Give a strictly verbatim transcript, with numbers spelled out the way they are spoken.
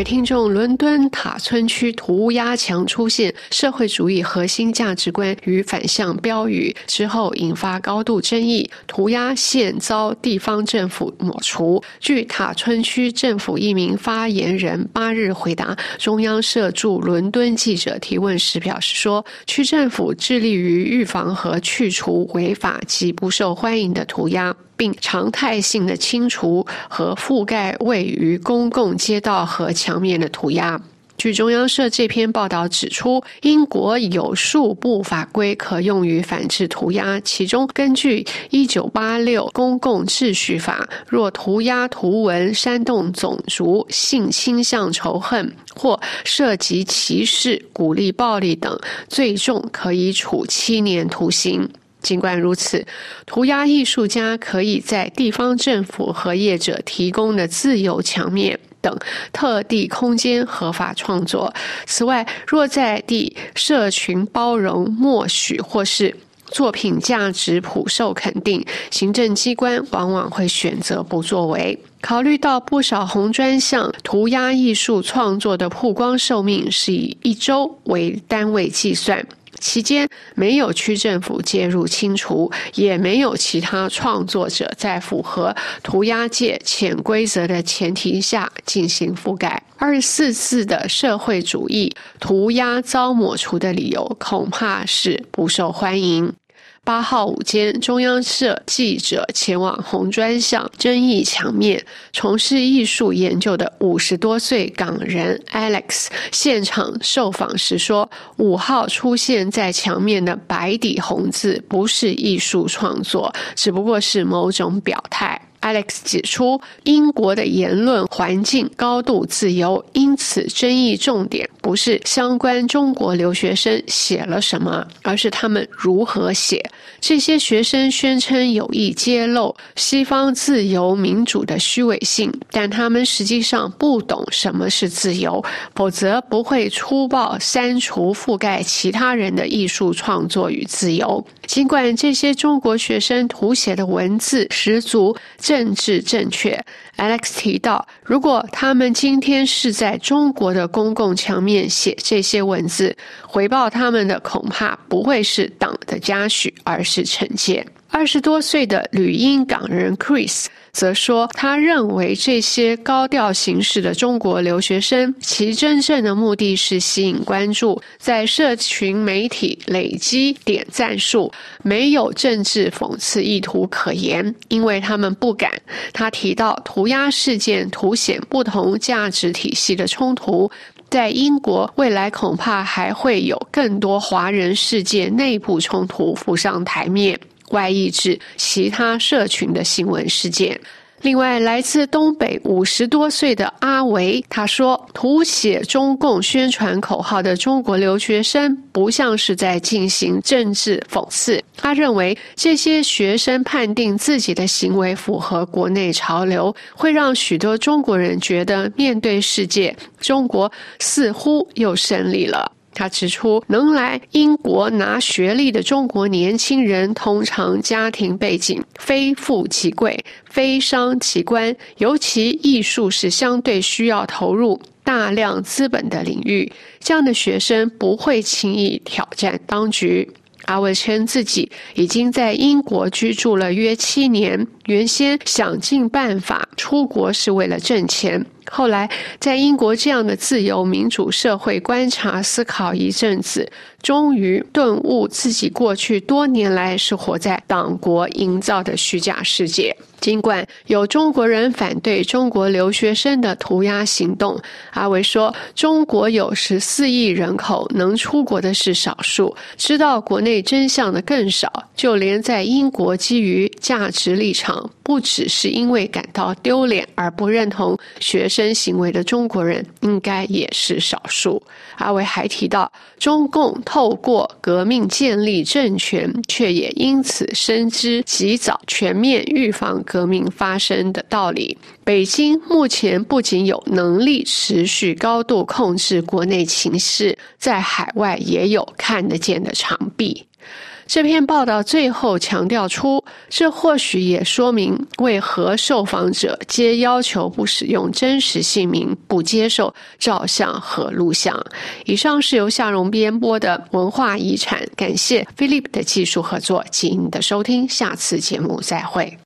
位听众，伦敦塔村区涂鸦墙出现社会主义核心价值观与反向标语之后，引发高度争议，涂鸦现遭地方政府抹除。据塔村区政府一名发言人八日回答中央社驻伦敦记者提问时表示说，区政府致力于预防和去除违法及不受欢迎的涂鸦，并常态性的清除和覆盖位于公共街道和墙面的涂鸦。据中央社这篇报道指出，英国有数部法规可用于反制涂鸦，其中根据一九八六公共秩序法，若涂鸦图文煽动种族、性倾向仇恨或涉及歧视、鼓励暴力等，最重可以处七年徒刑。尽管如此，涂鸦艺术家可以在地方政府和业者提供的自由墙面等特地空间合法创作。此外，若在地社群包容、默许或是作品价值普受肯定，行政机关往往会选择不作为。考虑到不少红砖项涂鸦艺术创作的曝光寿命是以一周为单位计算，期间没有区政府介入清除，也没有其他创作者在符合涂鸦界潜规则的前提下进行覆盖。二十四字的社会主义涂鸦遭抹除的理由，恐怕是不受欢迎。八号午间，中央社记者前往红砖巷争议墙面，从事艺术研究的五十多岁港人 Alex 现场受访时说，五号出现在墙面的白底红字不是艺术创作，只不过是某种表态。Alex 指出，英国的言论环境高度自由，因此争议重点不是相关中国留学生写了什么，而是他们如何写。这些学生宣称有意揭露西方自由民主的虚伪性，但他们实际上不懂什么是自由，否则不会粗暴删除覆盖其他人的艺术创作与自由。尽管这些中国学生涂写的文字十足政治正确， Alex 提到，如果他们今天是在中国的公共墙面写这些文字，回报他们的恐怕不会是党的嘉许，而是惩戒。二十多岁的旅英港人 Chris 则说，他认为这些高调行事的中国留学生，其真正的目的是吸引关注，在社群媒体累积点赞数，没有政治讽刺意图可言，因为他们不敢。他提到，涂鸦事件凸显不同价值体系的冲突，在英国，未来恐怕还会有更多华人世界内部冲突浮上台面，外溢至其他社群的新闻事件。另外，来自东北五十多岁的阿维，他说，涂写中共宣传口号的中国留学生不像是在进行政治讽刺。他认为，这些学生判定自己的行为符合国内潮流，会让许多中国人觉得面对世界，中国似乎又胜利了。他指出，能来英国拿学历的中国年轻人通常家庭背景非富即贵，非商即官，尤其艺术是相对需要投入大量资本的领域，这样的学生不会轻易挑战当局。阿伟称自己已经在英国居住了约七年，原先想尽办法出国是为了挣钱，后来在英国这样的自由民主社会观察思考一阵子，终于顿悟自己过去多年来是活在党国营造的虚假世界。尽管有中国人反对中国留学生的涂鸦行动，阿维说，中国有十四亿人口，能出国的是少数，知道国内真相的更少，就连在英国基于价值立场，不只是因为感到丢脸而不认同学生行为的中国人，应该也是少数。阿维还提到，中共透过革命建立政权，却也因此深知及早全面预防革命发生的道理。北京目前不仅有能力持续高度控制国内情势，在海外也有看得见的长臂。这篇报道最后强调出，这或许也说明为何受访者皆要求不使用真实姓名，不接受照相和录像。以上是由夏蓉编播的《文化遗产》，感谢Philip的技术合作及您的收听，下次节目再会。